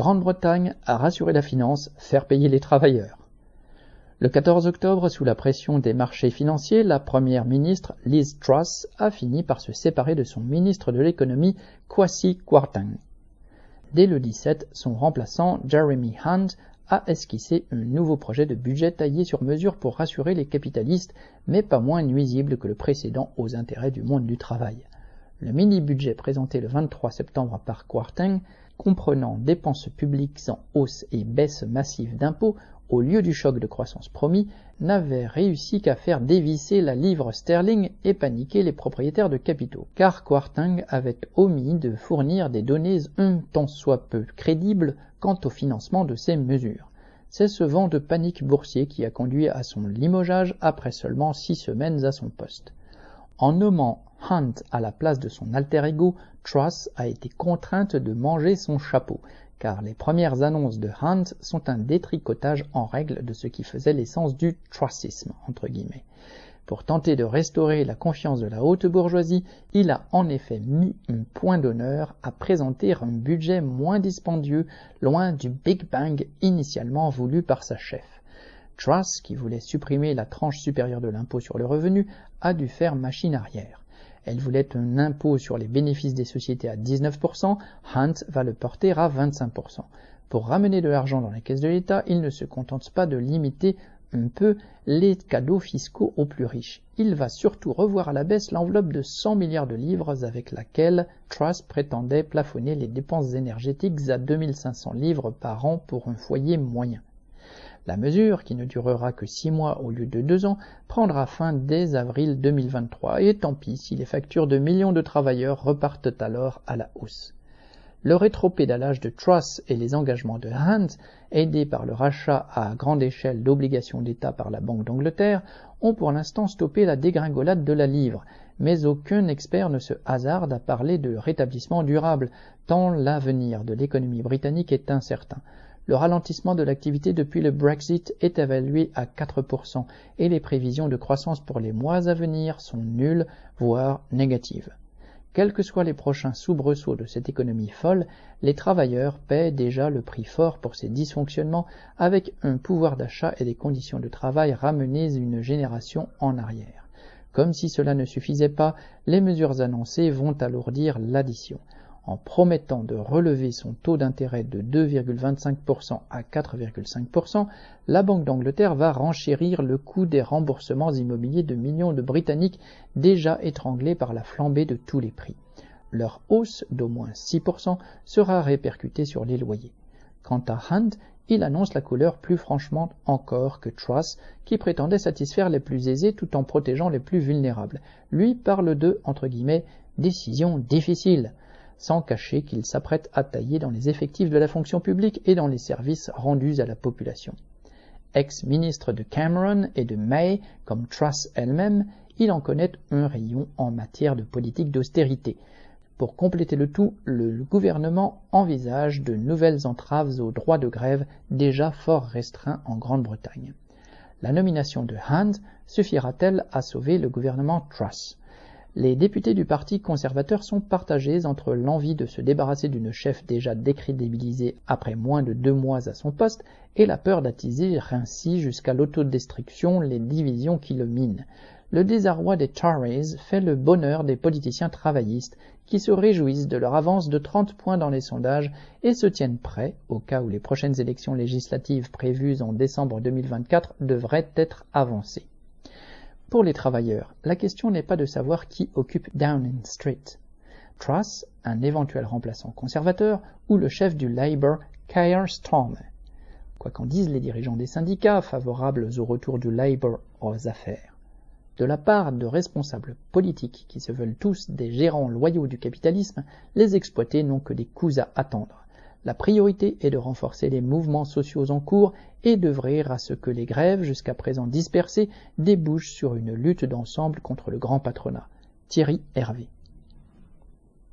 Grande-Bretagne a rassuré la finance, faire payer les travailleurs. Le 14 octobre, sous la pression des marchés financiers, la première ministre Liz Truss a fini par se séparer de son ministre de l'économie Kwasi Kwarteng. Dès le 17, son remplaçant Jeremy Hunt a esquissé un nouveau projet de budget taillé sur mesure pour rassurer les capitalistes, mais pas moins nuisible que le précédent aux intérêts du monde du travail. Le mini-budget présenté le 23 septembre par Kwarteng, comprenant dépenses publiques en hausse et baisse massive d'impôts, au lieu du choc de croissance promis, n'avait réussi qu'à faire dévisser la livre sterling et paniquer les propriétaires de capitaux, car Kwarteng avait omis de fournir des données un tant soit peu crédibles quant au financement de ces mesures. C'est ce vent de panique boursier qui a conduit à son limogeage après seulement 6 semaines à son poste. En nommant Hunt à la place de son alter ego, Truss a été contrainte de manger son chapeau, car les premières annonces de Hunt sont un détricotage en règle de ce qui faisait l'essence du « trussisme » entre guillemets. Pour tenter de restaurer la confiance de la haute bourgeoisie, il a en effet mis un point d'honneur à présenter un budget moins dispendieux, loin du « Big Bang » initialement voulu par sa chef. Truss, qui voulait supprimer la tranche supérieure de l'impôt sur le revenu, a dû faire machine arrière. Elle voulait un impôt sur les bénéfices des sociétés à 19%, Hunt va le porter à 25%. Pour ramener de l'argent dans les caisses de l'État, il ne se contente pas de limiter un peu les cadeaux fiscaux aux plus riches. Il va surtout revoir à la baisse l'enveloppe de 100 milliards de livres avec laquelle Truss prétendait plafonner les dépenses énergétiques à 2500 livres par an pour un foyer moyen. La mesure, qui ne durera que 6 mois au lieu de 2 ans, prendra fin dès avril 2023, et tant pis si les factures de millions de travailleurs repartent alors à la hausse. Le rétropédalage de Truss et les engagements de Hunt, aidés par le rachat à grande échelle d'obligations d'État par la Banque d'Angleterre, ont pour l'instant stoppé la dégringolade de la livre, mais aucun expert ne se hasarde à parler de rétablissement durable, tant l'avenir de l'économie britannique est incertain. Le ralentissement de l'activité depuis le Brexit est évalué à 4% et les prévisions de croissance pour les mois à venir sont nulles, voire négatives. Quels que soient les prochains soubresauts de cette économie folle, les travailleurs paient déjà le prix fort pour ces dysfonctionnements avec un pouvoir d'achat et des conditions de travail ramenées une génération en arrière. Comme si cela ne suffisait pas, les mesures annoncées vont alourdir l'addition. En promettant de relever son taux d'intérêt de 2,25% à 4,5%, la Banque d'Angleterre va renchérir le coût des remboursements immobiliers de millions de Britanniques déjà étranglés par la flambée de tous les prix. Leur hausse d'au moins 6% sera répercutée sur les loyers. Quant à Hunt, il annonce la couleur plus franchement encore que Truss, qui prétendait satisfaire les plus aisés tout en protégeant les plus vulnérables. Lui parle de « décision difficile ». Sans cacher qu'il s'apprête à tailler dans les effectifs de la fonction publique et dans les services rendus à la population. Ex-ministre de Cameron et de May, comme Truss elle-même, il en connaît un rayon en matière de politique d'austérité. Pour compléter le tout, le gouvernement envisage de nouvelles entraves au droit de grève déjà fort restreint en Grande-Bretagne. La nomination de Hunt suffira-t-elle à sauver le gouvernement Truss ? Les députés du Parti conservateur sont partagés entre l'envie de se débarrasser d'une chef déjà décrédibilisée après moins de 2 mois à son poste et la peur d'attiser ainsi jusqu'à l'autodestruction les divisions qui le minent. Le désarroi des Tories fait le bonheur des politiciens travaillistes qui se réjouissent de leur avance de 30 points dans les sondages et se tiennent prêts au cas où les prochaines élections législatives prévues en décembre 2024 devraient être avancées. Pour les travailleurs, la question n'est pas de savoir qui occupe Downing Street. Truss, un éventuel remplaçant conservateur, ou le chef du Labour, Keir Starmer. Quoi qu'en disent les dirigeants des syndicats favorables au retour du Labour aux affaires. De la part de responsables politiques qui se veulent tous des gérants loyaux du capitalisme, les exploités n'ont que des coups à attendre. La priorité est de renforcer les mouvements sociaux en cours et d'œuvrer à ce que les grèves, jusqu'à présent dispersées, débouchent sur une lutte d'ensemble contre le grand patronat. Thierry Hervé.